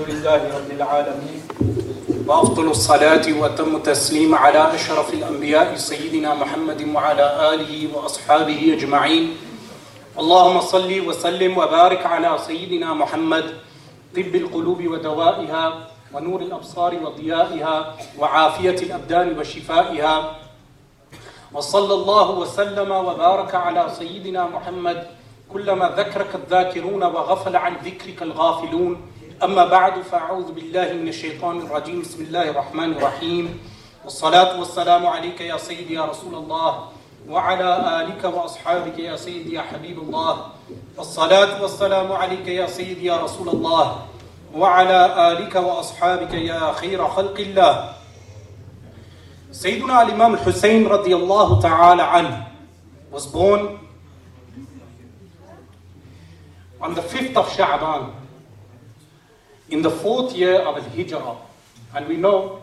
الحمد لله رب العالمين وأفضل الصلاة وأتم التسليم على أشرف الأنبياء سيدنا محمد وعلى آله وأصحابه أجمعين اللهم صل وسلم وبارك على سيدنا محمد طب القلوب ودوائها ونور الأبصار وضيائها وعافية الأبدان وشفائها وصلى الله وسلم وبارك على سيدنا محمد كلما ذكرك الذاكرون وغفل عن ذكرك الغافلون أما بعد فأعوذ بالله من الشيطان الرجيم بسم الله الرحمن الرحيم والصلاة والسلام عليك يا سيدي يا رسول الله وعلى آلك وأصحابك يا سيدي يا حبيب الله والصلاة والسلام عليك يا سيدي يا رسول الله وعلى آلك وأصحابك يا خير خلق الله Sayyiduna al-Imam al-Hussein radiyallahu ta'ala anhu was born on the 5th of Sha'ban in the 4th year of al-Hijrah. And we know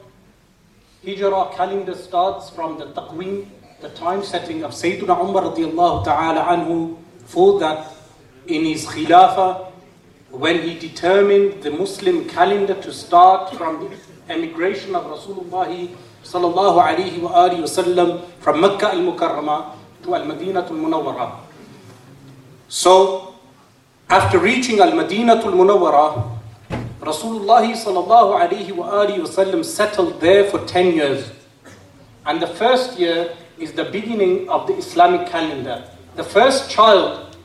Hijrah calendar starts from the taqweem, the time setting of Sayyiduna Umar radiyallahu ta'ala anhu for that in his khilafah when he determined the Muslim calendar to start from the emigration of Rasulullah sallallahu alayhi wa alihi wasallam from Makkah al-Mukarramah to al-Madinatul Munawwarah. So, after reaching al-Madinatul Munawwarah, Rasulullah sallallahu alayhi wa alihi wasallam settled there for 10 years. And the first year is the beginning of the Islamic calendar. The first child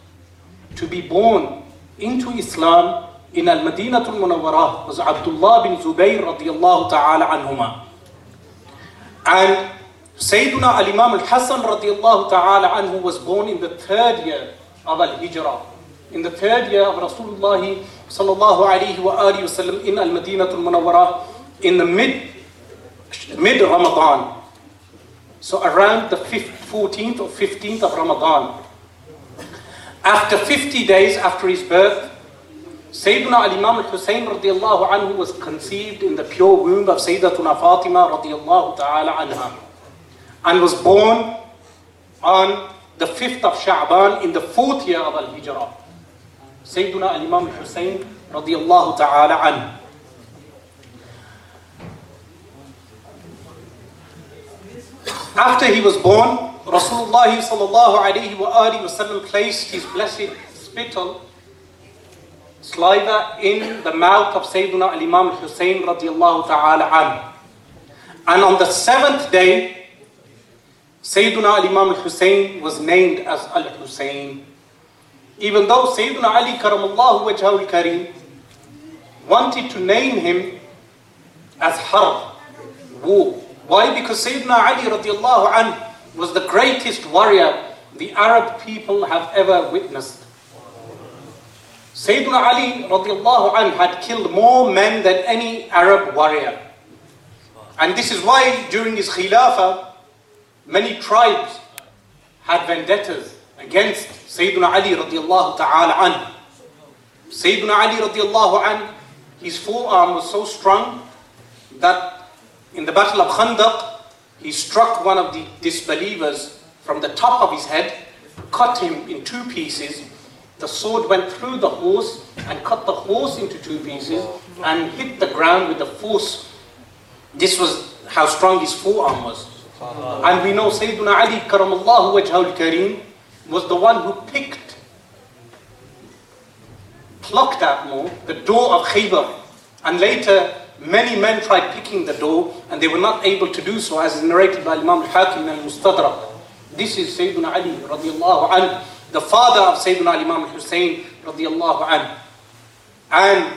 to be born into Islam in al-Madinatul Munawwarah was Abdullah bin Zubayr radiyallahu ta'ala anhuma. And Sayyiduna al-Imam al-Hasan radiyallahu ta'ala anhu was born in the 3rd year of al-Hijrah. In the 3rd year of Rasulullah sallallahu alayhi wa alihi wasallam in al-Madinatul Munawwarah in the mid-Ramadan. So around the 14th or 15th of Ramadan. After 50 days after his birth, Sayyiduna al-Imam al-Hussein radiyallahu anhu was conceived in the pure womb of Sayyidatuna Fatima radiyallahu ta'ala anha and was born on the 5th of Sha'ban in the 4th year of al-Hijrah. Sayyiduna al-Imam al-Hussein radiyallahu ta'ala anhu. After he was born, Rasulullah sallallahu alayhi wa alihi wasallam placed his blessed spittle saliva in the mouth of Sayyiduna al-Imam Hussein radiyallahu ta'ala anhu. And on the 7th day, Sayyiduna al-Imam Hussein was named as al-Hussein. Even though Sayyiduna Ali karamallahu wajhahu al-karim wanted to name him as Harb, war. Why? Because Sayyiduna Ali radiyallahu anhu was the greatest warrior the Arab people have ever witnessed. Sayyiduna Ali radiallahu anhu had killed more men than any Arab warrior. And this is why during his khilafah, many tribes had vendettas against Sayyiduna Ali radiallahu ta'ala anhu. Sayyiduna Ali radiallahu anhu, his forearm was so strong that in the Battle of Khandaq, he struck one of the disbelievers from the top of his head, cut him in 2 pieces. The sword went through the horse and cut the horse into 2 pieces and hit the ground with the force. This was how strong his forearm was. And we know Sayyiduna Ali karamallahu wajhahu al-karim was the one who plucked out the door of Khaybar. And later, many men tried picking the door and they were not able to do so, as is narrated by Imam al-Hakim al-Mustadrak. This is Sayyiduna Ali radiallahu anhu, the father of Sayyiduna al-Imam al-Hussein radiyallahu anhu. And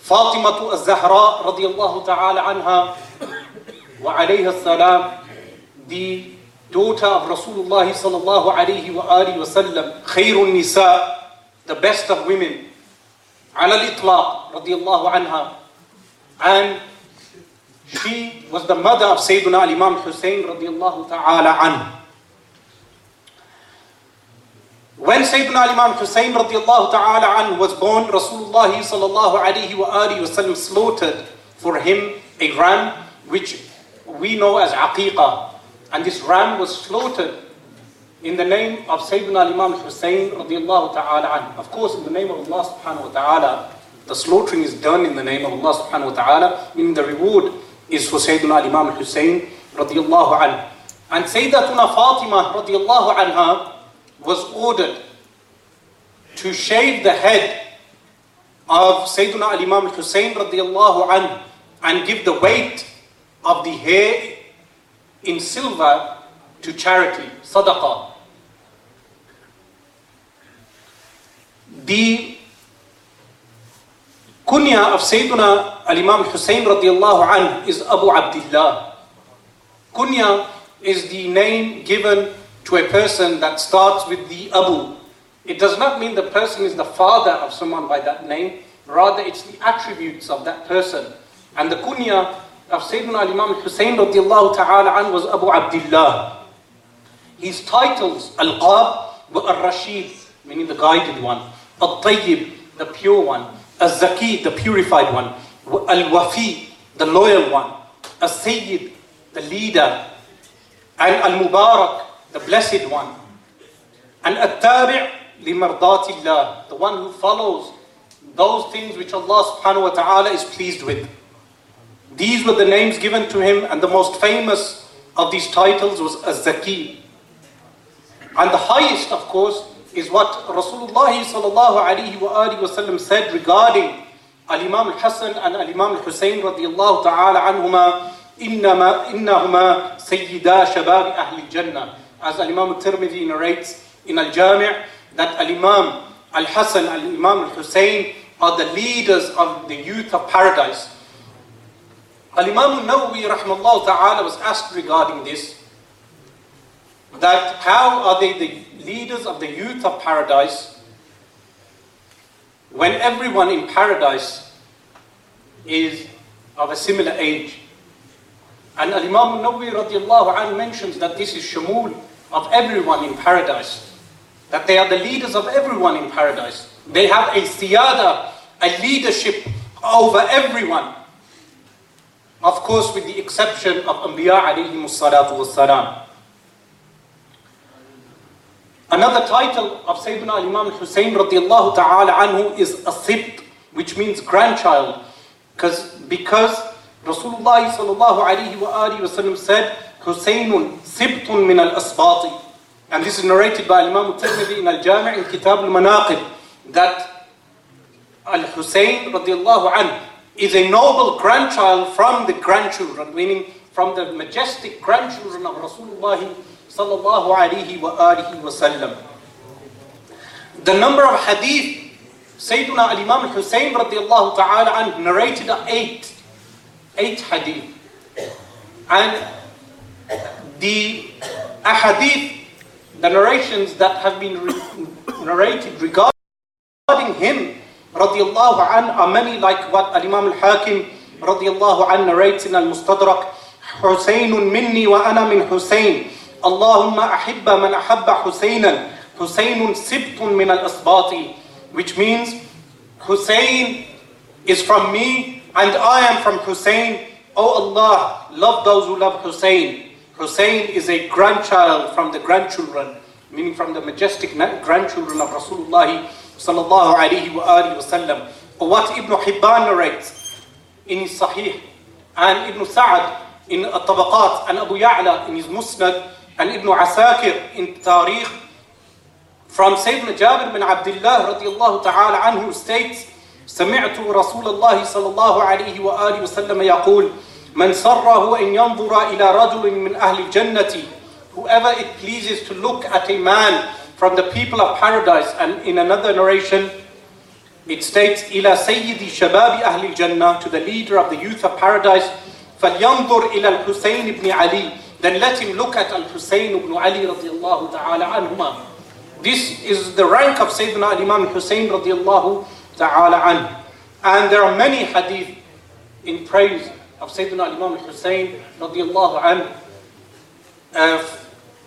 Fatimatu al-Zahra radiyallahu ta'ala anha wa alayha salam, the daughter of Rasulullah sallallahu alayhi wa alihi wa sallam, khayrun nisa, the best of women, ala al-itlaq radiyallahu anha. And she was the mother of Sayyiduna al-Imam al-Hussein radiyallahu ta'ala anhu. When Sayyiduna al-Imam Hussein radiyallahu ta'ala anhu was born, Rasulullah sallallahu alayhi wa alihi wa sallam slaughtered for him a ram which we know as aqiqah. And this ram was slaughtered in the name of Sayyiduna al-Imam Hussein radiyallahu ta'ala anhu. Of course, in the name of Allah subhanahu wa ta'ala, The slaughtering is done in the name of Allah subhanahu wa ta'ala, meaning the reward is for Sayyidina Imam Hussain radiallahu anhu. And Sayyidatuna Fatima radiallahu anha was ordered to shave the head of Sayyidina Imam Hussain radiallahu anhu and give the weight of the hair in silver to charity, sadaqah. The kunya of Sayyidina Imam Hussain radiallahu anhu is Abu Abdillah. Kunya is the name given to a person that starts with the Abu. It does not mean the person is the father of someone by that name. Rather, it's the attributes of that person. And the kunya of Sayyidina Imam Hussain radiallahu ta'ala anhu was Abu Abdillah. His titles, Al-Qab were Al-Rashid, meaning the guided one. Al-Tayyib, the pure one. Al-Zaki, the purified one. Al-Wafi, the loyal one. Al-Sayyid, the leader. And Al-Mubarak, the blessed one. And Al-Tabi' limardatillah, the one who follows those things which Allah subhanahu wa ta'ala is pleased with. These were the names given to him, and the most famous of these titles was Al-Zaki. And the highest, of course, is what Rasulullah sallallahu alayhi wa alihi wasallam said regarding Al-Imam Al-Hasan and Al-Imam Al-Hussein radiallahu ta'ala anhuma, innahuma sayyida shabab ahli jannah. As Al-Imam Al-Tirmidhi narrates in Al-Jami' that Al-Imam Al-Hasan and Al-Imam Al-Hussein are the leaders of the youth of paradise. Al-Imam Al-Nawawi rahmallahu ta'ala was asked regarding this, that how are they the leaders of the youth of paradise when everyone in paradise is of a similar age? And Imam Nawawi radiallahu anhu mentions that this is shamul of everyone in paradise, that they are the leaders of everyone in paradise. They have a siyada, a leadership over everyone, of course with the exception of Anbiya alayhimu salatu wassalam. Another title of Sayyidina Imam Hussain radiallahu ta'ala anhu is asibt, which means grandchild, because Rasulullah sallallahu alayhi wa alihi wasallam said, Hussainun sibtun min al-asbati. And this is narrated by Imam al-Tirmidhi in al-Jami' in Kitab al-Manaqib, that Al-Hussein radiallahu anhu is a noble grandchild from the grandchildren, meaning from the majestic grandchildren of Rasulullah sallallahu alayhi wa alihi wasallam. The number of hadith Sayyidina Imam Hussain radiallahu ta'ala anhu narrated are eight hadith, and the ahadith, the narrations that have been narrated regarding him radiallahu anhu are many, like what Al-Imam Al-Hakim radiallahu anhu narrates in Al-Mustadrak, Husaynun minni wa ana min Husayn. Allahumma ahibba man ahabba Husaynan, Husaynun sibtun min al-asbati, which means Husayn is from me and I am from Husayn. Oh Allah, love those who love Husayn. Husayn is a grandchild from the grandchildren, meaning from the majestic grandchildren of Rasulullah sallallahu alayhi wa sallam. What Ibn Hibban narrates in his Sahih, and Ibn Sa'ad in At-Tabaqat, and Abu Ya'la in his Musnad, and Ibn Asakir in Tariq, from Sayyidina Jabir bin Abdullah radiallahu ta'ala anhu states, سمعت رسول الله صلى الله عليه وآله وسلم يقول من سره أن ينظر إلى رجل من أهل الجنة. Whoever it pleases to look at a man from the people of paradise. And in another narration it states إلى سيد شباب أهل الجنة, to the leader of the youth of paradise, فلينظر إلى الحسين بن علي. Then let him look at Al-Husayn ibn Ali radiallahu ta'ala anhuma. This is the rank of Sayyidina Imam Hussain radiallahu ta'ala anhu. And there are many hadith in praise of Sayyidina Imam Hussain radiallahu anhu.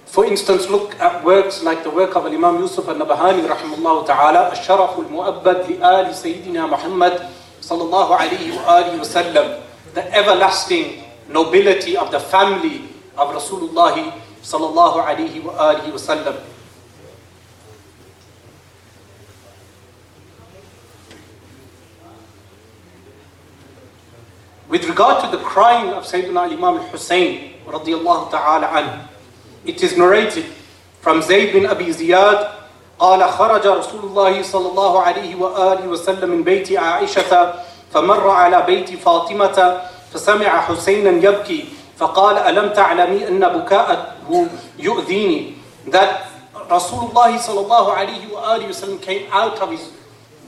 For instance, look at works like the work of Imam Yusuf al-Nabahani rahimahullah ta'ala, Al-Sharaf al-Mu'abbad li'ali Sayyidina Muhammad sallallahu alayhi wa alihi wa sallam, the everlasting nobility of the family of Rasulullah sallallahu alayhi wa alihi wa sallam. With regard to the crying of Sayyidina Imam al-Hussein radiyallahu ta'ala anhu, it is narrated from Zayd bin Abi Ziyad, قال خرج رسول الله صلى الله عليه وآله وسلم من بيت عائشة فمر على بيت فاطمة فسمع حسينا يبكي فقال ألم تعلمي أن بكاءه يؤذيني. That Rasulullah صلى الله عليه وآله وسلم came out of his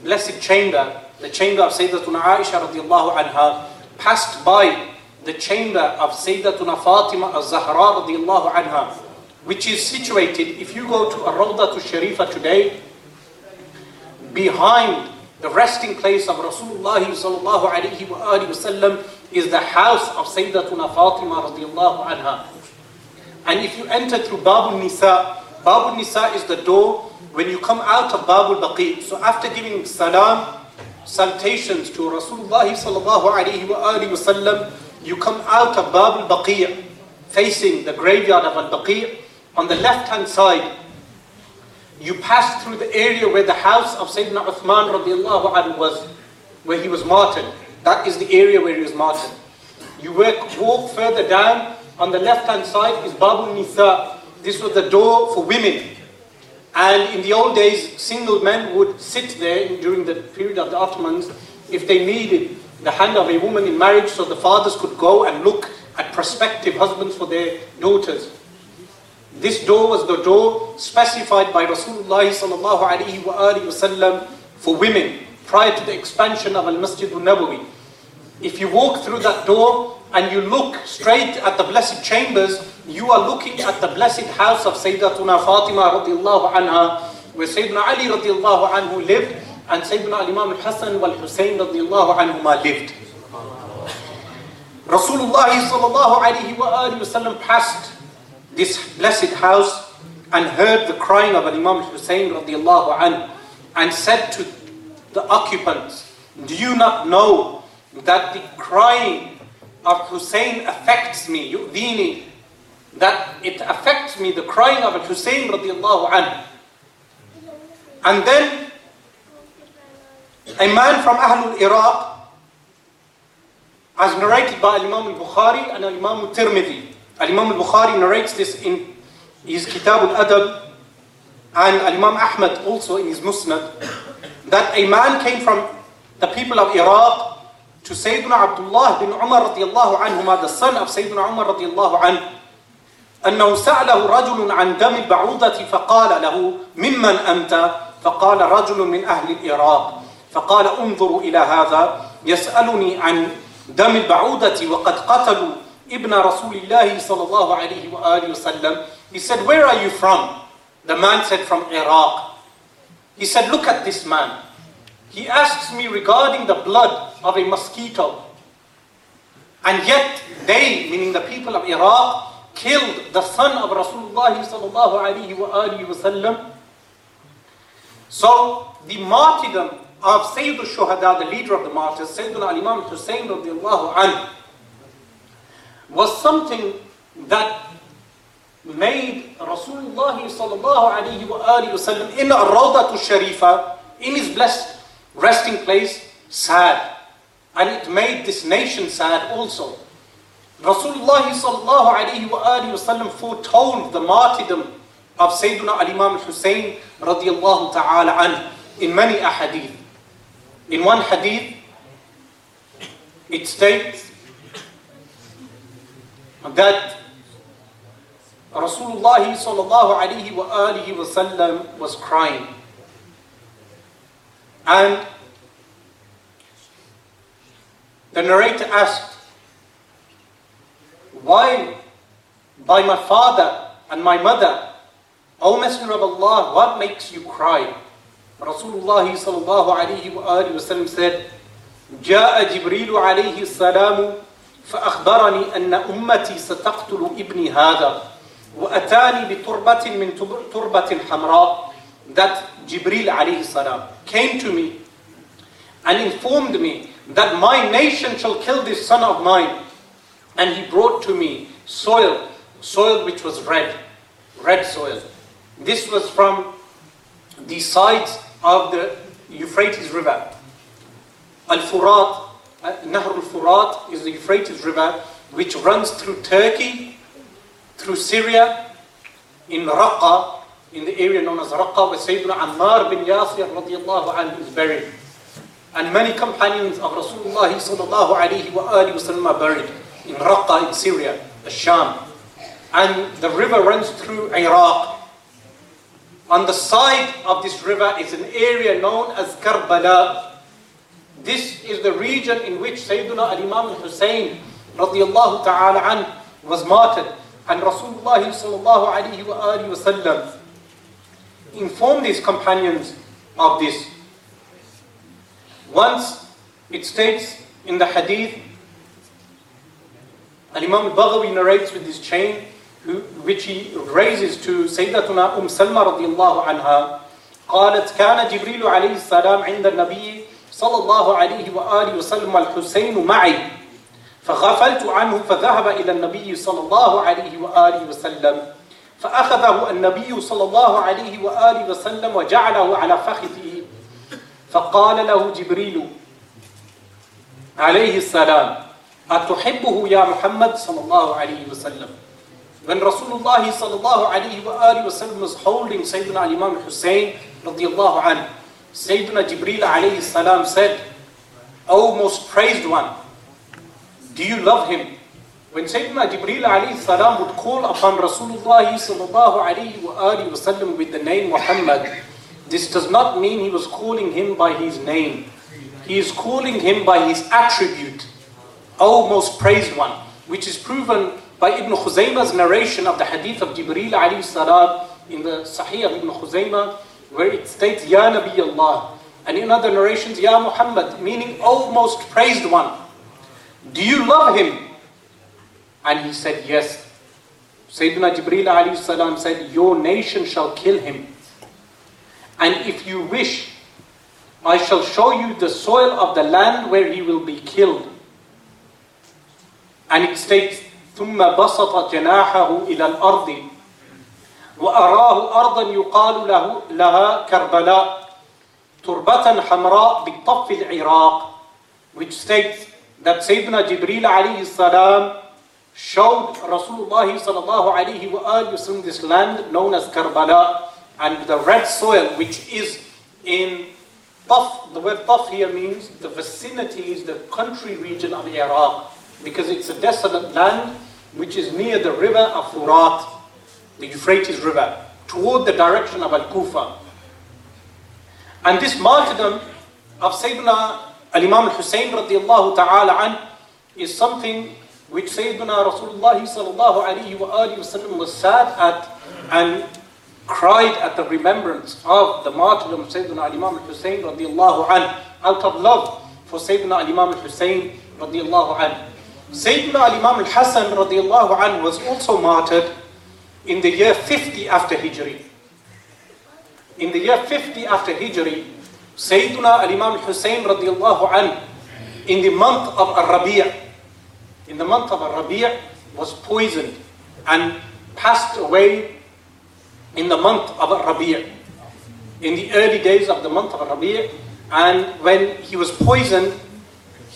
blessed chamber, the chamber of Sayyidatuna Aisha radiyallahu anha, passed by the chamber of Sayyidatuna Fatima al-Zahra radiyallahu anha, which is situated, if you go to Ar-Rawdatu Sharifa today, behind the resting place of Rasulullah sallallahu alayhi wa alihi wasallam is the house of Sayyidatuna Fatima radiyallahu anha. And if you enter through Babul Nisa is the door when you come out of Babul Baqi. So after giving salam, salutations to Rasulullah sallallahu alayhi wa alihi wasallam, you come out of Babul Baqi, facing the graveyard of Al-Baqi'. On the left-hand side, you pass through the area where the house of Sayyidina Uthman radiallahu anhu was, where he was martyred. That is the area where he was martyred. You walk further down, on the left-hand side is Babul Nisa. This was the door for women. And in the old days, single men would sit there during the period of the Ottomans if they needed the hand of a woman in marriage, so the fathers could go and look at prospective husbands for their daughters. This door was the door specified by Rasulullah sallallahu alayhi wa alihi wasallam for women prior to the expansion of Al-Masjid al-Nabawi. If you walk through that door and you look straight at the blessed chambers, you are looking at the blessed house of Sayyidatuna Fatima radiallahu anha, where Sayyidina Ali radiallahu anhu lived and Sayyidina Imam al-Hasan wal-Husayn radiallahu anhuma lived. Rasulullah sallallahu alayhi wa alihi wasallam passed this blessed house and heard the crying of Imam Hussein radiallahu anhu and said to the occupants, do you not know that the crying of Hussein affects me, yu'dini, that it affects me, the crying of Hussein radiallahu anhu. And then a man from Ahlul Iraq, as narrated by Imam al-Bukhari and Imam al-Tirmidhi, Al-Imam al-Bukhari narrates this in his Kitab al-Adab and Al-Imam Ahmad also in his Musnad, that a man came from the people of Iraq to Sayyidina Abdullah bin Umar radiallahu anhuma, the son of Sayyidina Umar radiallahu anhu, أنه سأله رجل عن دم البعوضة فقال له ممن أنت فقال رجل من أهل العراق فقال انظروا إلى هذا يسألني عن دم البعوضة وقد قتلوا Ibn Rasulullah sallallahu alayhi wa alihi wasallam. He said, where are you from? The man said, from Iraq. He said, look at this man. He asks me regarding the blood of a mosquito. And yet they, meaning the people of Iraq, killed the son of Rasulullah sallallahu alayhi wa alihi wasallam. So the martyrdom of Sayyid al-Shuhada, the leader of the martyrs, Sayyidina Imam Hussein radiallahu anhu, was something that made Rasulullah sallallahu alayhi wa alihi wasallam in Ar-Rawdatu Sharifa, in his blessed resting place, sad. And it made this nation sad also. Rasulullah sallallahu alayhi wa alihi wasallam foretold the martyrdom of Sayyidina Al-Imam Hussein radiallahu ta'ala anhu in many ahadith. In one hadith, it states that Rasulullah sallallahu alayhi wa alihi wasallam was crying. And the narrator asked, why by my father and my mother, O Messenger of Allah, what makes you cry? Rasulullah sallallahu alayhi wa alihi wasallam said, جاء جبريل عليه السلام فأخبرني أن أمتي ستقتل ابني هذا وأتاني بتربة من تربة حمراء. That Jibreel عليه السلام came to me and informed me that my nation shall kill this son of mine, and he brought to me soil which was red soil. This was from the sides of the Euphrates river, Al-Furat, Nahr al-Furat is the Euphrates River, which runs through Turkey, through Syria, in Raqqa, in the area known as Raqqa, where Sayyidina Ammar bin Yasir radiallahu anhu is buried. And many companions of Rasulullah sallallahu alayhi wa alihi wasallam are buried in Raqqa in Syria, Sham. And the river runs through Iraq. On the side of this river is an area known as Karbala. This is the region in which Sayyidina al-Imam al-Hussein radiallahu ta'ala an was martyred. And Rasulullah sallallahu alayhi wa alihi wasallam informed his companions of this. Once it states in the hadith, Al-Imam al-Baghawi narrates with his chain, which he raises to Sayyidatuna Salma radiallahu anha. قالت كان جبريل عليه السلام عند النبي صلى الله عليه وآله وسلم الحسين معي فغفلت عنه فذهب إلى النبي صلى الله عليه وآله وسلم فأخذه النبي صلى الله عليه وآله وسلم وجعله على فخذه فقال له جبريل عليه السلام أتحبه يا محمد صلى الله عليه وسلم. When Rasulullah sallallahu alayhi wa sallam was holding Sayyidina Imam Hussein radiallahu anhu, Sayyidina Jibreel alayhi salam said, O most praised one, do you love him? When Sayyidina Jibreel alayhi salam would call upon Rasulullah sallallahu alayhi wa sallam with the name Muhammad, this does not mean he was calling him by his name. He is calling him by his attribute, O most praised one, which is proven by Ibn Khuzayma's narration of the hadith of Jibreel alayhi salam in the Sahih of Ibn Khuzayma, where it states, Ya Nabi Allah, and in other narrations, Ya Muhammad, meaning, O most praised one, do you love him? And he said, yes. Sayyidina Jibreel alayhi salam said, your nation shall kill him. And if you wish, I shall show you the soil of the land where he will be killed. And it states, ثم بسط جناحه إلى الأرض وأراه أرضا يقال له لها كربلاء تربة حمراء بالطف العراق, which states that Sayyidina Jibreel alayhi salam showed Rasulullah sallallahu alayhi wa sallam this land known as Karbala and the red soil which is in Taf. The word Taf here means the vicinity, is the country region of Iraq, because it's a desolate land which is near the river of Furat, the Euphrates River, toward the direction of Al-Kufa. And this martyrdom of Sayyidina Al-Imam Hussein radiallahu ta'ala an is something which Sayyidina Rasulullah sallallahu alayhi wa alihi wasallam was sad at and cried at the remembrance of the martyrdom of Sayyidina Al-Imam Hussein radiallahu an, out of love for Sayyidina Al-Imam Hussein radiallahu an. Sayyidina al-Imam al-Hasan radiallahu anhu was also martyred in the year 50 after Hijri. In the year 50 after Hijri, Sayyidina al-Imam al-Hussein radiallahu anhu, in the month of Ar-Rabi', was poisoned and passed away in the month of Ar-Rabi', in the early days of the month of Ar-Rabi'. And when he was poisoned,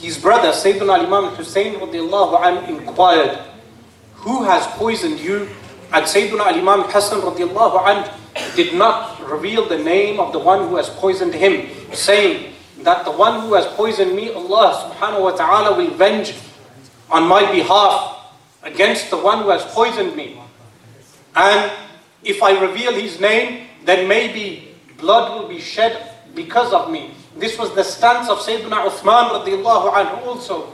his brother, Sayyidina Imam Hussein radiallahu anhu, inquired, who has poisoned you? And Sayyidina Imam Hassan radiallahu anhu did not reveal the name of the one who has poisoned him, saying that the one who has poisoned me, Allah subhanahu wa ta'ala will venge on my behalf against the one who has poisoned me. And if I reveal his name, then maybe blood will be shed because of me. This was the stance of Sayyidina Uthman radiallahu anhu also.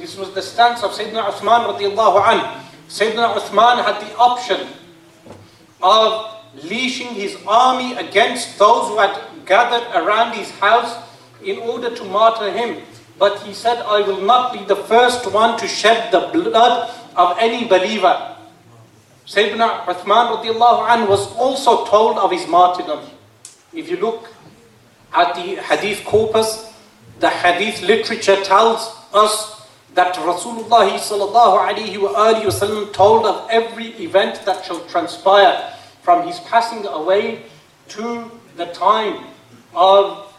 Sayyidina Uthman had the option of leashing his army against those who had gathered around his house in order to martyr him. But he said, I will not be the first one to shed the blood of any believer. Sayyidina Uthman radiallahu anhu was also told of his martyrdom. If you look at the hadith corpus, the hadith literature tells us that Rasulullah sallallahu alayhi wa sallam told of every event that shall transpire from his passing away to the time of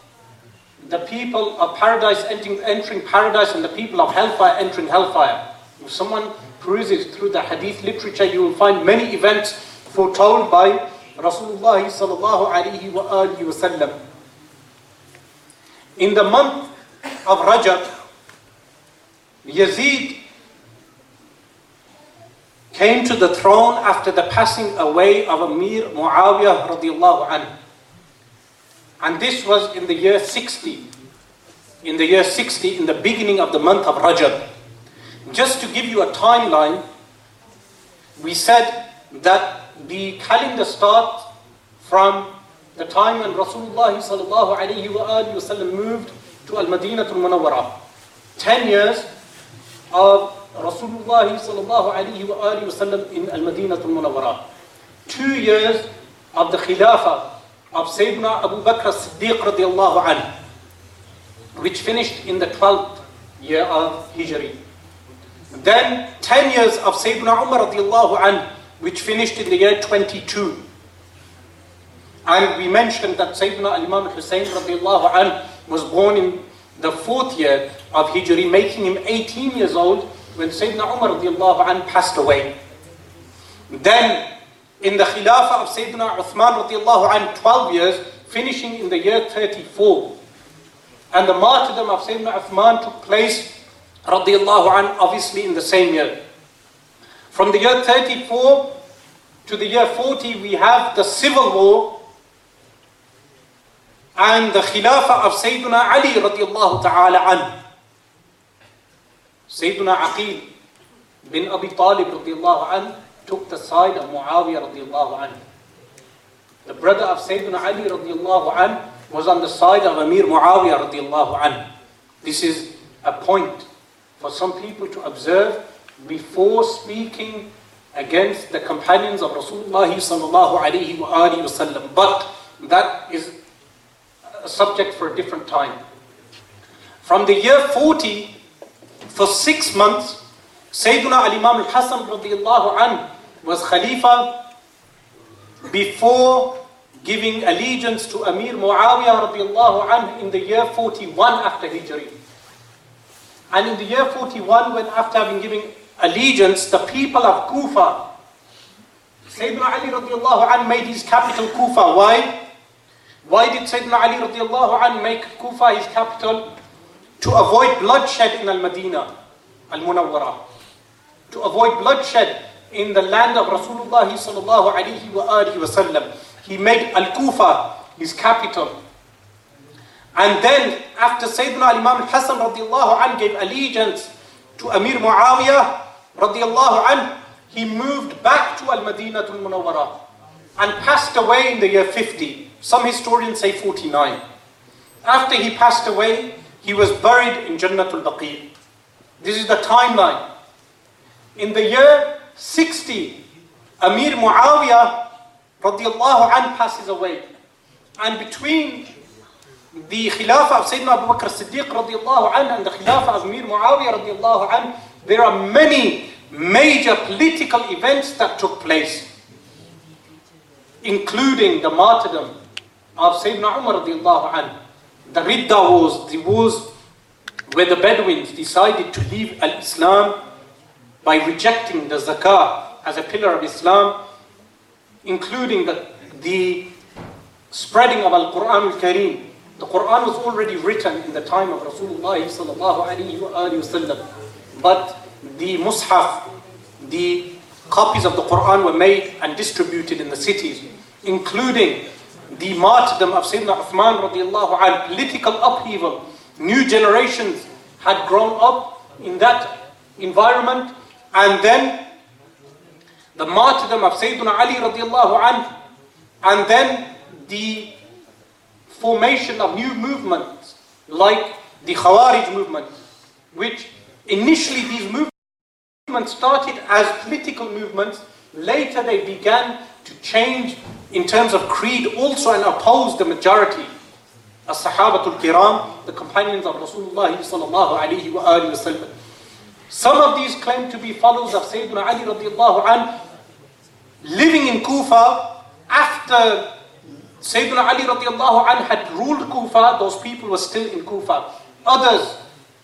the people of paradise entering paradise and the people of hellfire entering hellfire. If someone peruses through the hadith literature, you will find many events foretold by Rasulullah sallallahu alaihi wasallam. In the month of Rajab, Yazid came to the throne after the passing away of Amir Muawiyah radiallahu anhu. And this was in the year 60. In the year 60, in the beginning of the month of Rajab. Just to give you a timeline, we said that the calendar starts from the time when Rasulullah sallallahu alayhi wa sallam moved to Al-Madinatul Munawwarah. 10 years of Rasulullah sallallahu alayhi wa sallam in Al-Madinatul Munawwarah. 2 years of the Khilafah of Sayyidina Abu Bakr Siddiq radiallahu anhu, which finished in the 12th year of Hijri. Then 10 years of Sayyidina Umar radiallahu anhu, which finished in the year 22. And we mentioned that Sayyidina Imam Hussain radiallahu anhu was born in the 4th year of Hijri, making him 18 years old when Sayyidina Umar radiallahu anhu passed away. Then in the Khilafah of Sayyidina Uthman radiallahu anhu, 12 years, finishing in the year 34. And the martyrdom of Sayyidina Uthman took place radiallahu anhu, obviously in the same year. From the year 34 to the year 40, we have the civil war and the Khilafah of Sayyidina Ali radiallahu ta'ala anhu. Sayyidina Aqil bin Abi Talib radiallahu anhu took the side of Muawiyah radiallahu anhu. The brother of Sayyidina Ali radiallahu anhu was on the side of Amir Muawiyah radiallahu anhu. This is a point for some people to observe before speaking against the companions of Rasulullah sallallahu alayhi wa sallam. But that is a subject for a different time. From the year 40, for 6 months, Sayyidina Al-Imam Al-Hasan radiallahu anhu was Khalifa before giving allegiance to Amir Muawiyah radiallahu anhu in the year 41 after Hijri. And in the year 41, when after having given allegiance, the people of Kufa, Sayyidina Ali radiallahu anhu made his capital Kufa. Why? Why did Sayyidina Ali radiallahu anhu make Kufa his capital? To avoid bloodshed in Al-Madinah Al-Munawwarah. To avoid bloodshed in the land of Rasulullah sallallahu alayhi wa sallam, he made Al-Kufa his capital. And then after Sayyidina Imam Al-Hasan radiallahu anhu gave allegiance to Amir Muawiyah radiallahu anhu, he moved back to Al-Madinah Al-Munawwarah and passed away in the year 50. Some historians say 49. After he passed away, he was buried in Jannatul Baqi. This is the timeline. In the year 60, Amir Muawiyah radiallahu anhu passes away. And between the Khilafah of Sayyidina Abu Bakr Siddiq radiallahu anhu and the Khilafah of Amir Muawiyah radiallahu anhu, there are many major political events that took place, including the martyrdom of Sayyidina Umar radiallahu anhu, the Ridda wars, the wars where the Bedouins decided to leave Al-Islam by rejecting the zakah as a pillar of Islam, including the spreading of Al-Qur'an Al-Kareem. The Qur'an was already written in the time of Rasulullah sallallahu alayhi wa sallam, but the mushaf, the copies of the Qur'an were made and distributed in the cities, including the martyrdom of Sayyidina Uthman radiallahu anhu, political upheaval. New generations had grown up in that environment, and then the martyrdom of Sayyidina Ali radiallahu anhu, and then the formation of new movements like the Khawarij movement, which initially these movements started as political movements. Later they began to change in terms of creed also and oppose the majority. As-Sahabatul Kiram, the companions of Rasulullah sallallahu alayhi wa sallam. Some of these claim to be followers of Sayyidina Ali radiallahu anhu, living in Kufa after Sayyidina Ali radiallahu anhu had ruled Kufa, those people were still in Kufa. Others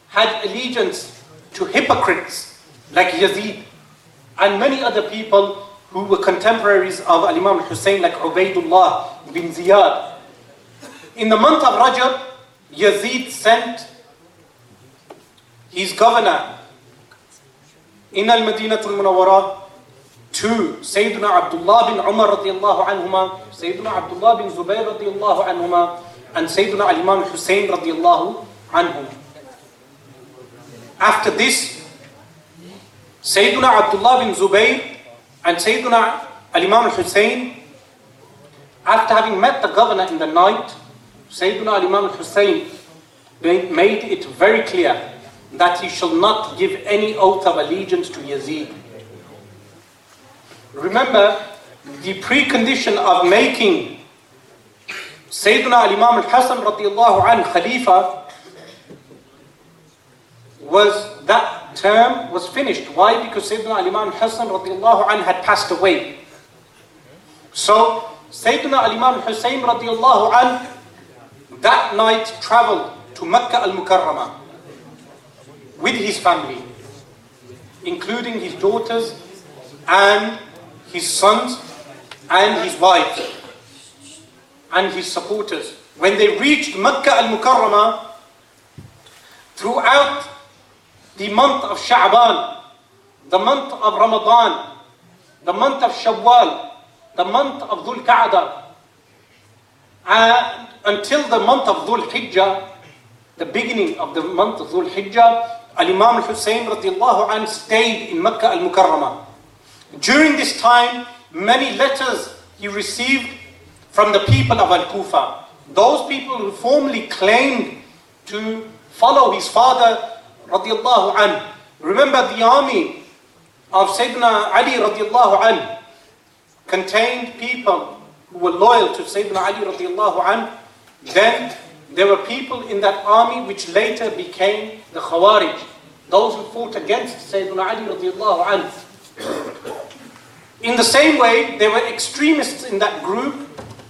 had allegiance to hypocrites like Yazid and many other people who were contemporaries of Imam Hussein like Ubaidullah bin Ziyad. In the month of Rajab, Yazid sent his governor in Al-Madinatul Munawwarah to Sayyidina Abdullah bin Umar radiallahu anhuma, Sayyidina Abdullah bin Zubayr radiallahu anhuma, and Sayyidina Al-Imam Hussein radiallahu anhum. After this, Sayyidina Abdullah bin Zubayr and Sayyidina Al-Imam Hussein, after having met the governor in the night, Sayyidina Al-Imam Hussein made it very clear that he shall not give any oath of allegiance to Yazid. Remember, the precondition of making Sayyidina Al-Imam Al-Hasan radiallahu anhu Khalifa was that term was finished. Why? Because Sayyidina Al-Imam Al-Hasan radiallahu anhu had passed away. So Sayyidina Al-Imam Hussein radiallahu anhu that night traveled to Mecca Al-Mukarramah with his family, including his daughters and his sons and his wife and his supporters. When they reached Mecca Al-Mukarramah, throughout the month of Sha'ban, the month of Ramadan, the month of Shawwal, the month of Dhul Qa'dah, and until the month of Dhul Hijjah, the beginning of the month of Dhul Hijjah, Al-Imam Hussein radiallahu anhu stayed in Mecca Al-Mukarramah. During this time, many letters he received from the people of Al-Kufa. Those people who formerly claimed to follow his father radiallahu anhu. Remember, the army of Sayyidina Ali radiallahu anhu contained people who were loyal to Sayyidina Ali radiallahu anhu. Then there were people in that army which later became the Khawarij, those who fought against Sayyidina Ali radiallahu anhu. In the same way, there were extremists in that group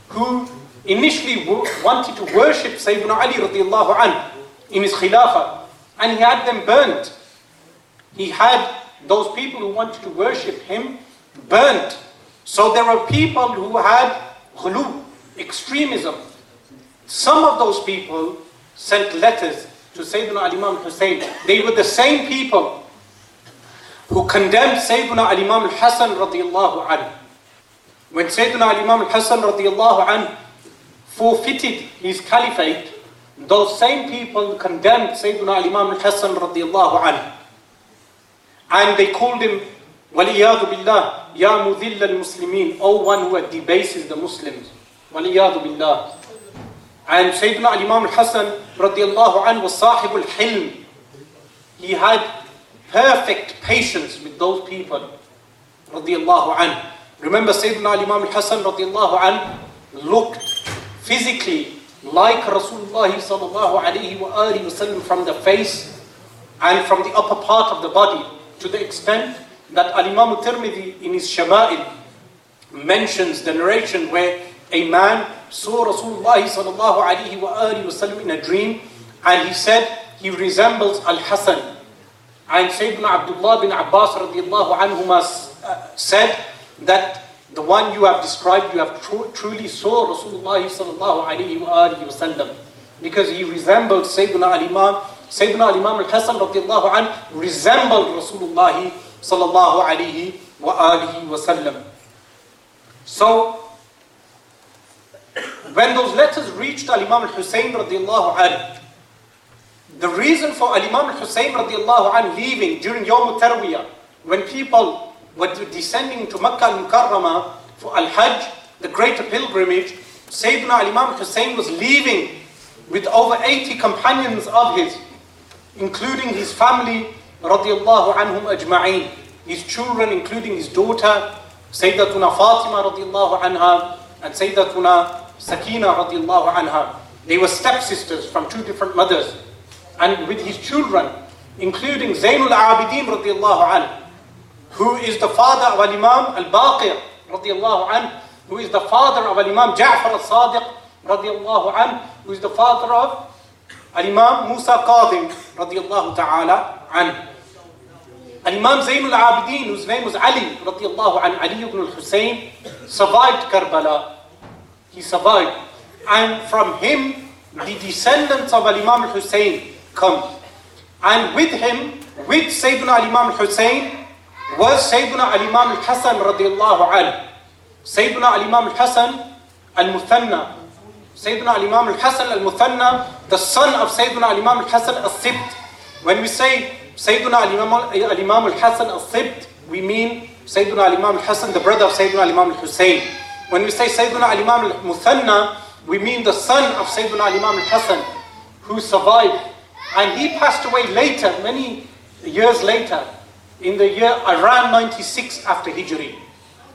who initially wanted to worship Sayyidina Ali radiallahu anhu in his Khilafah, and he had them burnt. He had those people who wanted to worship him burnt. So there were people who had ghulu, extremism. Some of those people sent letters to Sayyidina Al-Imam Hussein. They were the same people who condemned Sayyidina Al-Imam Al-Hasan radiallahu anhu. When Sayyidina Al-Imam Al-Hasan radiallahu anhu forfeited his caliphate, those same people condemned Sayyidina Al-Imam Al-Hasan radiallahu anhu. And they called him, وَلِيَّاذُ بِاللَّهِ يَا مُذِلَّ الْمُسْلِمِينَ, O one who debases the Muslims. وَلِيَّاذُ بِاللَّهِ. And Sayyidina Al-Imam Al-Hasan radiallahu anhu was sahibul hilm. He had perfect patience with those people radiallahu anhu. Remember, Sayyidina Al-Imam Al-Hasan radiallahu anhu looked physically like Rasulullah sallallahu alayhi wa alihi wasallam from the face and from the upper part of the body, to the extent that Al-Imam Tirmidhi in his Shama'il mentions the narration where a man saw Rasulullah sallallahu alayhi wa alihi wasallam in a dream, and he said he resembles Al-Hasan. And Sayyidina Abdullah bin Abbas radiallahu anhuma said that the one you have described, you have truly saw Rasulullah sallallahu alayhi wa alihi wasallam, because he resembled Sayyidina Al-Imam Al-Hasan radiallahu anhu resembled Rasulullah sallallahu alayhi wa alihi wasallam. So when those letters reached Al-Imam Al-Hussein radiallahu anhu, the reason for Al-Imam Hussein radiallahu anhu leaving during Yawm Tarwiyah, when people were descending to Makkah Al-Mukarramah for Al-Hajj, the greater pilgrimage, Sayyidina Al-Imam Hussein was leaving with over 80 companions of his, including his family radiallahu anhum ajma'in, his children, including his daughter Sayyidatuna Fatima radiallahu anha and Sayyidatuna Sakina radiallahu anha. They were stepsisters from two different mothers. And with his children, including Zainul Abidin radiallahu anhu, who is the father of Al-Imam Al-Baqir radiallahu anhu, who is the father of Imam Ja'far al-Sadiq radiallahu anhu, who is the father of Imam Musa Qadim radiallahu ta'ala anhu. Imam Zayn al-Abidin, whose name was Ali radiallahu anhu, Ali ibn al-Husayn, survived Karbala. He survived. And from him, the descendants of Imam al-Husayn come. And with him, with Sayyidina Imam al-Husayn, was Sayyidina Imam al-Hasan radiallahu anhu. Sayyidina Imam al-Hasan al-Muthanna. Sayyidina Imam al-Hasan al-Muthanna, the son of Sayyidina Imam al-Hasan al-Sibt. When we say Sayyidina Imam al-Hasan al-Sibt, we mean Sayyidina Imam al-Hasan, the brother of Sayyidina Imam al-Husayn. When we say Sayyidina Imam al-Muthanna, we mean the son of Sayyidina Imam al-Hasan, who survived. And he passed away later, many years later, in the year around 96 after Hijri.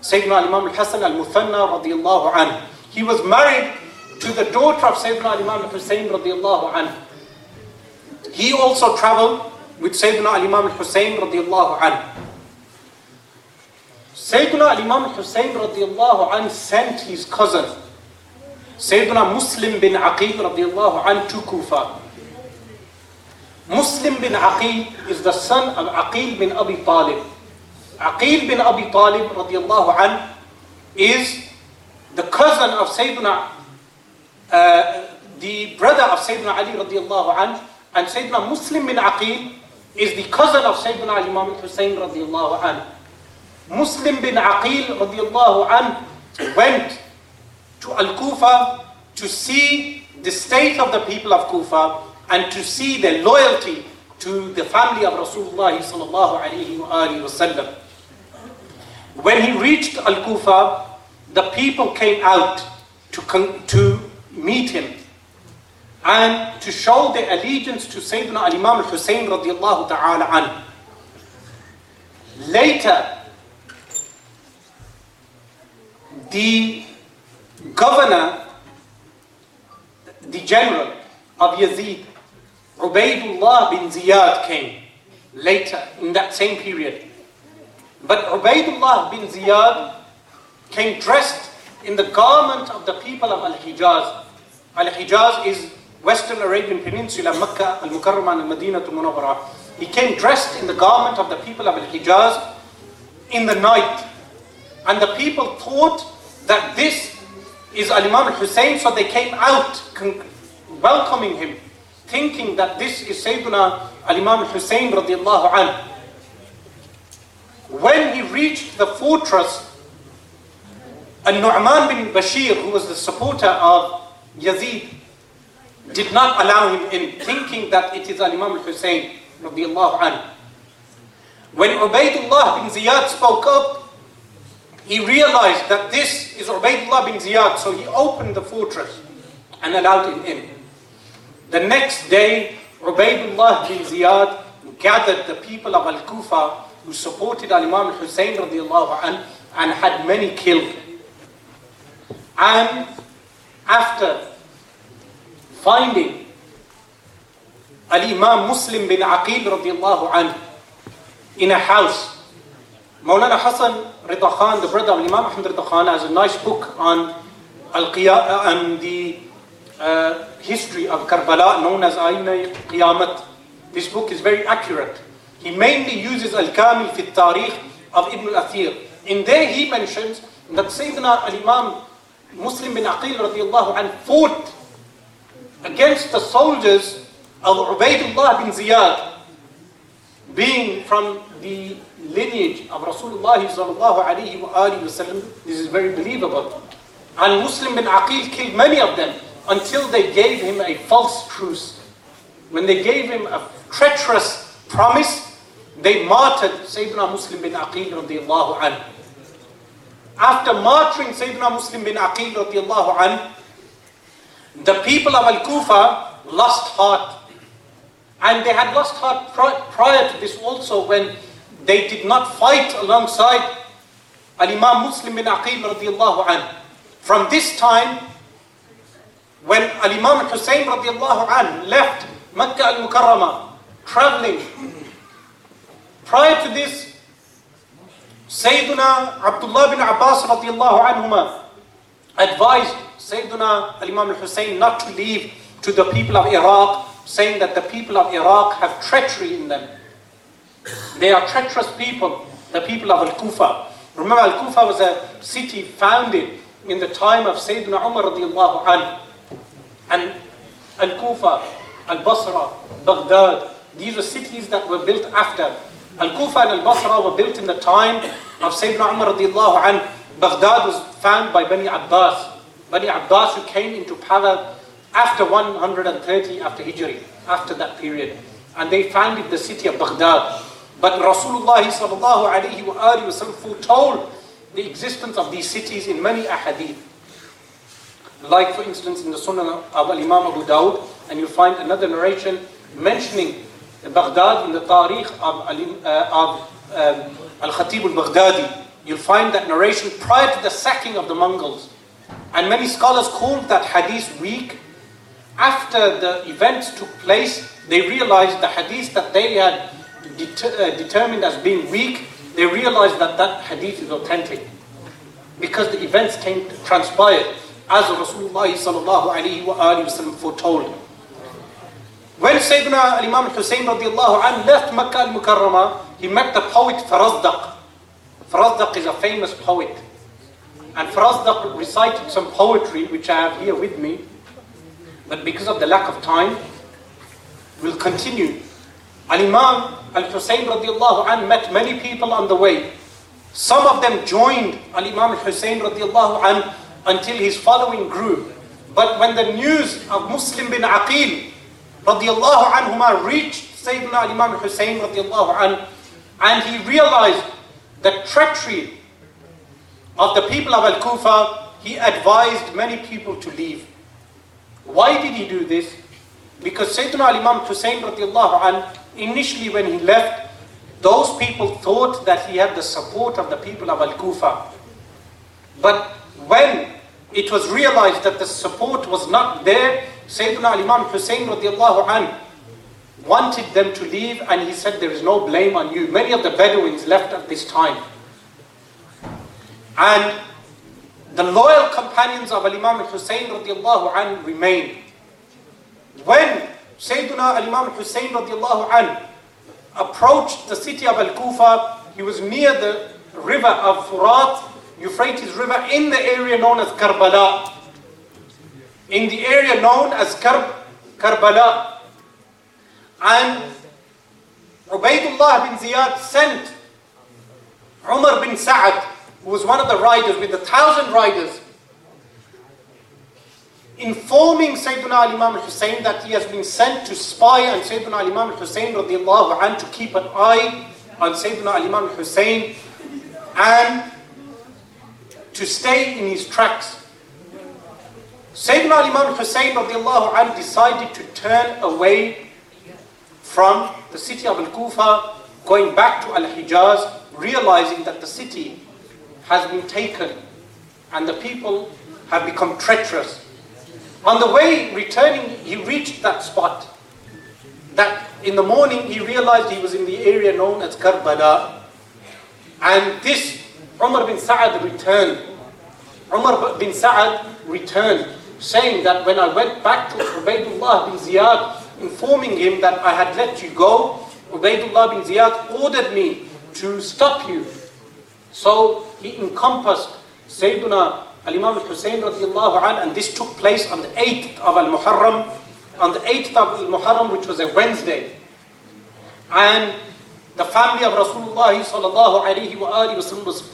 Sayyidina Imam al-Hasan al-Muthanna radiallahu anhu. He was married to the daughter of Sayyidina Imam al-Husayn radiallahu anhu. He also traveled with Sayyidina Imam al-Husayn radiallahu anhu. Sayyidina Imam al-Husayn radiallahu anhu sent his cousin, Sayyidina Muslim bin Aqil radiallahu anhu, to Kufa. Muslim bin Aqil is the son of Aqil bin Abi Talib. Aqil bin Abi Talib radiallahu anhu is the cousin of Sayyidina, the brother of Sayyidina Ali radiallahu anhu, and Sayyidina Muslim bin Aqil is the cousin of Sayyidina Imam al-Husayn radiallahu anhu. Muslim bin Aqil radiallahu anhu went to Al-Kufa to see the state of the people of Kufa and to see their loyalty to the family of Rasulullah sallallahu alayhi wa sallam. When he reached Al-Kufa, the people came out to meet him and to show their allegiance to Sayyidina Imam al-Husayn radiallahu ta'ala anhu. Later, the governor, the general of Yazid, Ubaydullah bin Ziyad, came later in that same period. But Ubaydullah bin Ziyad came dressed in the garment of the people of Al-Hijaz. Al-Hijaz is Western Arabian Peninsula, Mecca, Al-Mukarramah, Al-Madinah, Al-Munawwarah. He came dressed in the garment of the people of Al-Hijaz in the night. And the people thought that this is Imam al-Husayn, so they came out welcoming him, thinking that this is Sayyidina Imam al-Husayn radiallahu anhu. When he reached the fortress, Al-Nu'man bin Bashir, who was the supporter of Yazid, did not allow him in, thinking that it is Imam al-Husayn radiallahu anhu. When Ubaydullah bin Ziyad spoke up, he realized that this is Ubaydullah bin Ziyad, so he opened the fortress and allowed him in. The next day, Ubaydullah bin Ziyad gathered the people of Al-Kufa who supported Imam al-Husayn radiallahu anhu and had many killed. And after finding Al-Imam Muslim bin Aqil radiallahu anhu in a house, Maulana Hassan Rida Khan, the brother of Imam Ahmad Rida Khan, has a nice book on the history of Karbala, known as Ayn Qiyamat. This book is very accurate. He mainly uses Al-Kamil fi al-Tarikh of Ibn al-Athir. In there he mentions that Sayyidina Imam Muslim bin Aqil radiallahu anhu fought against the soldiers of Ubaydullah bin Ziyad, being from the lineage of Rasulullah sallallahu alayhi wa sallam. This is very believable. And Muslim bin Aqil killed many of them until they gave him a false truce. When they gave him a treacherous promise, they martyred Sayyidina Muslim bin Aqil radiallahu anhu. After martyring Sayyidina Muslim bin Aqil radiallahu anhu, the people of Al-Kufa lost heart. And they had lost heart prior to this also, when they did not fight alongside Al-Imam Muslim bin Aqil radiallahu anhu. From this time, when Al-Imam al-Husayn radiallahu anhu left Mecca al-Mukarramah, traveling, prior to this, Sayyidina Abdullah bin Abbas radiallahu anhuma advised Sayyiduna Imam al-Hussein not to leave to the people of Iraq, saying that the people of Iraq have treachery in them. They are treacherous people, the people of Al-Kufa. Remember, Al-Kufa was a city founded in the time of Sayyidina Umar radiallahu anhu. And Al-Kufa, Al-Basra, Baghdad, these were cities that were built after. Al-Kufa and Al-Basra were built in the time of Sayyidina Umar radiallahu anhu. Baghdad was founded by Bani Abbas. Bani Abbas, who came into power after 130 after Hijri, after that period. And they founded the city of Baghdad. But Rasulullah sallallahu alayhi wa sallam foretold the existence of these cities in many ahadith. Like for instance in the Sunnah of Imam Abu Dawud, and you'll find another narration mentioning Baghdad in the Tariq of Al-Khatib al-Baghdadi. You'll find that narration prior to the sacking of the Mongols. And many scholars called that hadith weak. After the events took place, they realized the hadith that they had determined as being weak, they realized that that hadith is authentic. Because the events transpired as Rasulullah sallallahu alayhi wa sallam foretold. When Sayyidina Imam Hussein radiallahu anhu left Makkah al-Mukarramah, he met the poet Farazdaq. Farazdaq is a famous poet. And Farazdaq recited some poetry, which I have here with me. But because of the lack of time, we'll continue. Al-Imam al-Hussein radiallahu anhu met many people on the way. Some of them joined Al-Imam al-Hussein radiallahu anhu until his following grew. But when the news of Muslim bin Aqil radiallahu anhuma reached Sayyidina Al-Imam al-Hussein radiallahu anhu, and he realized the treachery of the people of Al-Kufa, he advised many people to leave. Why did he do this? Because Sayyidina Imam Hussein radiallahu anhu, initially when he left, those people thought that he had the support of the people of Al-Kufa. But when it was realized that the support was not there, Sayyidina Imam Hussein radiallahu anhu wanted them to leave, and he said, there is no blame on you. Many of the Bedouins left at this time. And the loyal companions of Al-Imam al-Hussein radiallahu anhu remained. When Sayyidina Al-Imam al-Hussein radiallahu anhu approached the city of Al-Kufa, he was near the river of Furat, Euphrates river, in the area known as Karbala. In the area known as Karbala. And Ubaydullah bin Ziyad sent Umar bin Sa'ad, who was one of the riders with 1,000 riders, informing Sayyidina Imam al-Hussein that he has been sent to spy on Sayyidina Imam al-Hussein radiallahu anhu, to keep an eye on Sayyidina Imam al-Hussein and to stay in his tracks. Sayyidina Imam al-Hussein radiallahu anhu decided to turn away from the city of Al-Kufa, going back to Al-Hijaz, realizing that the city has been taken and the people have become treacherous. On the way returning, he reached that spot. That in the morning, he realized he was in the area known as Karbala. And this Umar bin Sa'ad returned. Umar bin Sa'ad returned, saying that when I went back to Ubaydullah bin Ziyad, informing him that I had let you go, Ubaydullah bin Ziyad ordered me to stop you. So he encompassed Sayyiduna Al-Imam al-Hussein radiallahu anhu, and this took place on the 8th of Al-Muharram, on the 8th of Al-Muharram, which was a Wednesday. And the family of Rasulullah sallallahu alayhi wa sallam was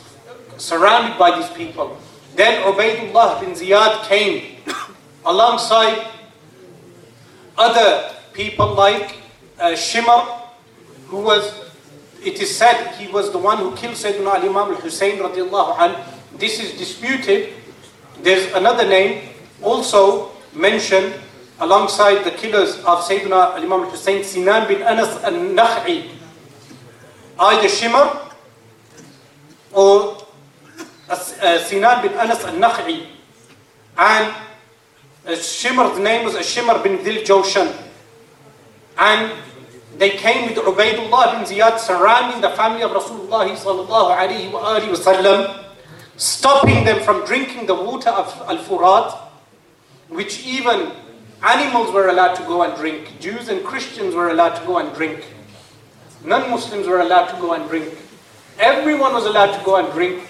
surrounded by these people. Then Ubaydullah bin Ziyad came alongside other people like Shimr, who was, it is said, he was the one who killed Sayyidina Imam al-Hussein radiallahu anhu. This is disputed. There's another name also mentioned alongside the killers of Sayyidina Imam al-Hussein, Sinan bin Anas al-Nakh'i. Either Shimr or Sinan bin Anas al-Nakh'i. And Shimr's name was Shimr bin Dhil Jawshan. And they came with Ubaydullah bin Ziyad, surrounding the family of Rasulullah sallallahu alayhi wa sallam. stopping them from drinking the water of Al-Furat, which even animals were allowed to go and drink. Jews and Christians were allowed to go and drink. Non-Muslims were allowed to go and drink. Everyone was allowed to go and drink,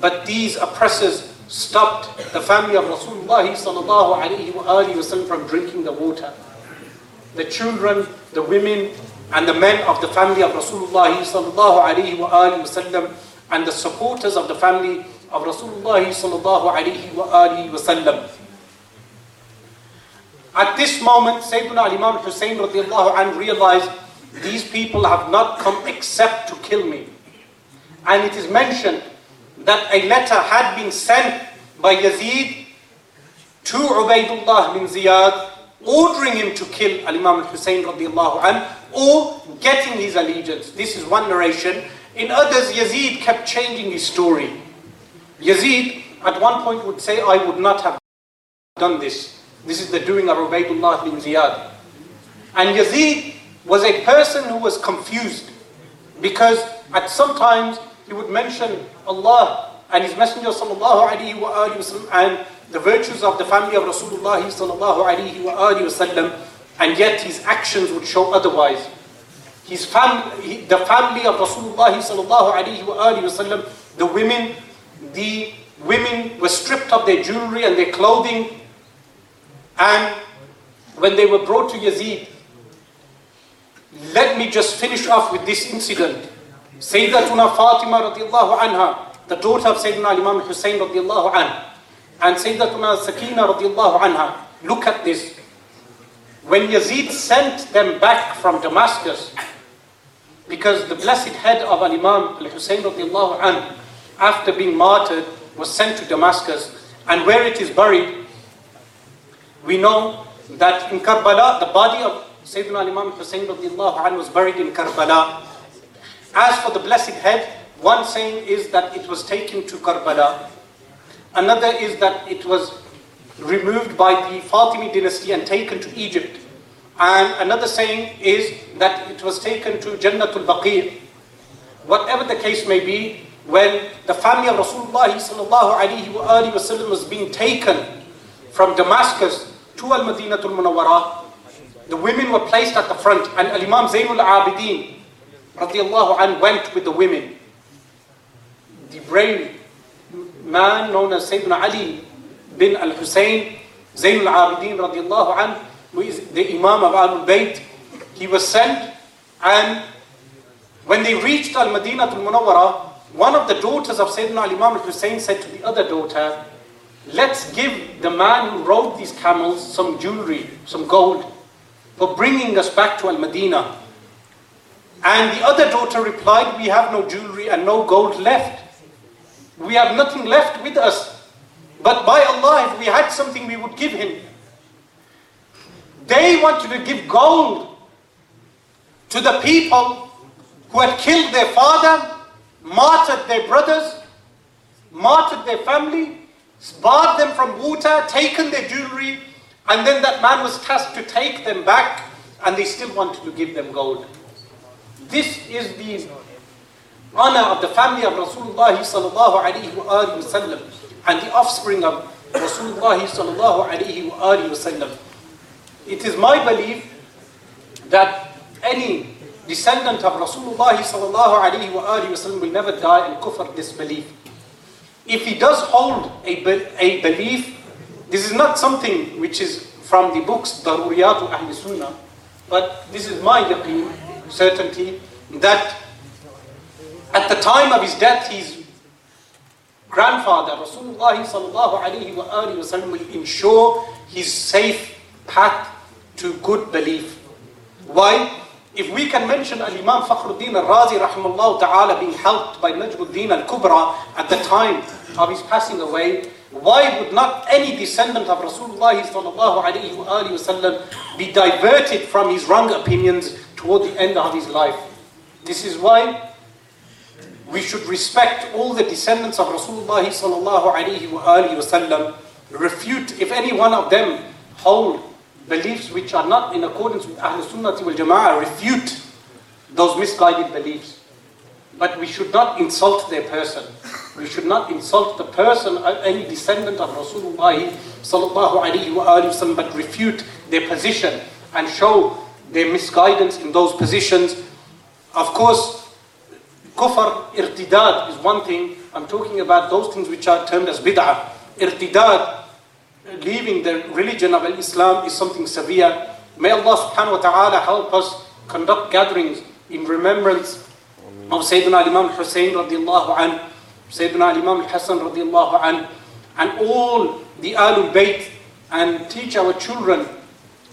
but these oppressors stopped the family of Rasulullah sallallahu alayhi wa alihi wasallam from drinking the water. The children, the women, and the men of the family of Rasulullah sallallahu alayhi wa alihi wasallam, and the supporters of the family of Rasulullah sallallahu alayhi wa alihi wasallam. At this moment, Sayyidina Imam Hussein radiallahu anhu realized, these people have not come except to kill me. And it is mentioned that a letter had been sent by Yazid to Ubaidullah bin Ziyad, ordering him to kill Al-Imam al-Hussein radiallahu anhu, or getting his allegiance. This is one narration. In others, Yazid kept changing his story. Yazid at one point would say, I would not have done this. This is the doing of Ubaidullah bin Ziyad. And Yazid was a person who was confused, because at some times he would mention Allah and His Messenger sallallahu alaihi wasallam and the virtues of the family of Rasulullah sallallahu alaihi wasallam, and yet his actions would show otherwise. His family, the family of Rasulullah sallallahu alaihi wasallam, the women were stripped of their jewelry and their clothing, and when they were brought to Yazid. Let me just finish off with this incident. Sayyidatuna Fatima radiallahu anha, the daughter of Sayyidina Imam Hussein radiallahu anha, and Sayyidatuna Sakina radiallahu anha, look at this. When Yazid sent them back from Damascus, because the blessed head of Al-Imam Al-Hussein radiallahu anhu, after being martyred, was sent to Damascus, and where it is buried, we know that in Karbala, the body of Sayyidina Imam Hussein radiallahu anhu was buried in Karbala. As for the blessed head, one saying is that it was taken to Karbala. Another is that it was removed by the Fatimid dynasty and taken to Egypt. And another saying is that it was taken to Jannatul Baqir. Whatever the case may be, when the family of Rasulullah sallallahu alaihi wasallam was being taken from Damascus to Al-Madinatul Munawwarah, the women were placed at the front, and Al-Imam Zainul Abidin radiallahu anhu went with the women. The brave man known as Sayyidina Ali bin Al-Hussein, Zainul Abidin radiallahu anhu, who is the Imam of Ahlul Bayt, he was sent, and when they reached Al-Madinah Al-Munawwarah, one of the daughters of Sayyidina Al-Imam Al-Hussein said to the other daughter, let's give the man who rode these camels some jewelry, some gold, for bringing us back to Al-Madinah. And the other daughter replied, we have no jewelry and no gold left. We have nothing left with us. But by Allah, if we had something, we would give him. They wanted to give gold to the people who had killed their father, martyred their brothers, martyred their family, barred them from water, taken their jewelry, and then that man was tasked to take them back, and they still wanted to give them gold. This is the honor of the family of Rasulullah sallallahu alaihi wasallam and the offspring of Rasulullah sallallahu alaihi wasallam. It is my belief that any descendant of Rasulullah sallallahu alaihi wasallam will never die in kufr disbelief. If he does hold a belief, this is not something which is from the books, Daruriyatu Ahl Sunnah, but this is my yaqeen, certainty, that at the time of his death, his grandfather, Rasulullah sallallahu alaihi wasallam, will ensure his safe path to good belief. Why? If we can mention Al-Imam Fakhruddin al-Razi rahimahullah ta'ala being helped by Najmuddin al-Kubra at the time of his passing away, why would not any descendant of Rasulullah sallallahu alaihi wasallam be diverted from his wrong opinions toward the end of his life? This is why we should respect all the descendants of Rasulullah sallallahu alaihi wasallam, refute if any one of them hold beliefs which are not in accordance with Ahl Sunnati wal Jama'ah, refute those misguided beliefs. But we should not insult their person. We should not insult the person, any descendant of Rasulullah ﷺ, but refute their position and show their misguidance in those positions. Of course, kufr, irtidad is one thing. I'm talking about those things which are termed as bid'ah. Irtidad, leaving the religion of Islam, is something severe. May Allah subhanahu wa ta'ala help us conduct gatherings in remembrance of Sayyidina Imam Hussein radiallahu anhu, Sayyidina Imam Hassan radiallahu anhu, and all the Ahlul Bayt, and teach our children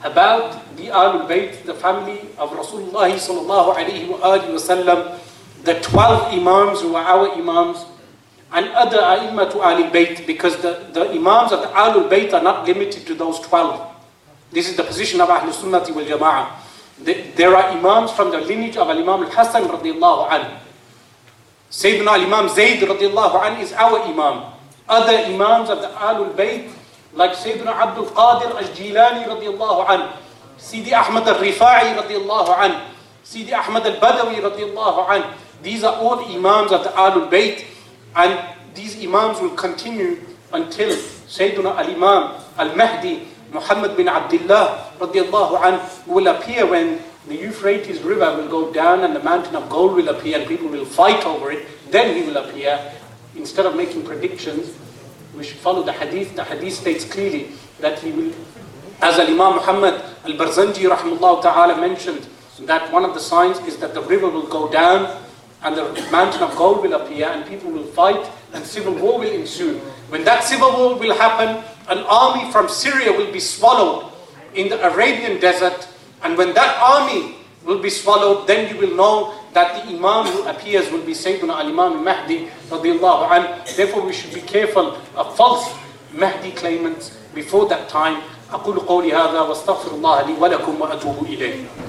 about the Ahlul Bayt, the family of Rasulullah sallallahu alayhi wa sallam, the 12 Imams who are our Imams, and other A'immah to Ahlul Bayt, because the Imams of the Ahlul Bayt are not limited to those 12. This is the position of Ahlul Sunnati wal Jama'ah. There are Imams from the lineage of Imam Al-Hasan radiallahu anhu. Sayyidina Imam Zayd radiallahu anhu is our Imam. Other Imams of the Ahlul Bayt, like Sayyidina Abdul Qadir al-Jilani radiallahu anhu, Sidi Ahmad al-Rifa'i radiallahu anhu, Sidi Ahmad al-Badawi radiallahu anhu. These are all Imams of the Ahlul Bayt, and these Imams will continue until Sayyidina al-Imam al-Mahdi Muhammad bin Abdullah radiallahu anhu will appear, when the Euphrates River will go down and the mountain of gold will appear and people will fight over it. Then he will appear. Instead of making predictions, we should follow the hadith. The hadith states clearly that he will, as Imam Muhammad al-Barzanji rahimahullah ta'ala mentioned, that one of the signs is that the river will go down and the mountain of gold will appear and people will fight and civil war will ensue. When that civil war will happen, an army from Syria will be swallowed in the Arabian desert, and when that army will be swallowed, then you will know that the Imam who appears will be Sayyidina al-Imam al-Mahdi radiallahu anhu. Therefore we should be careful of false Mahdi claimants before that time. أقول قولي هذا واستغفر الله لي ولكم وأتوب إليه.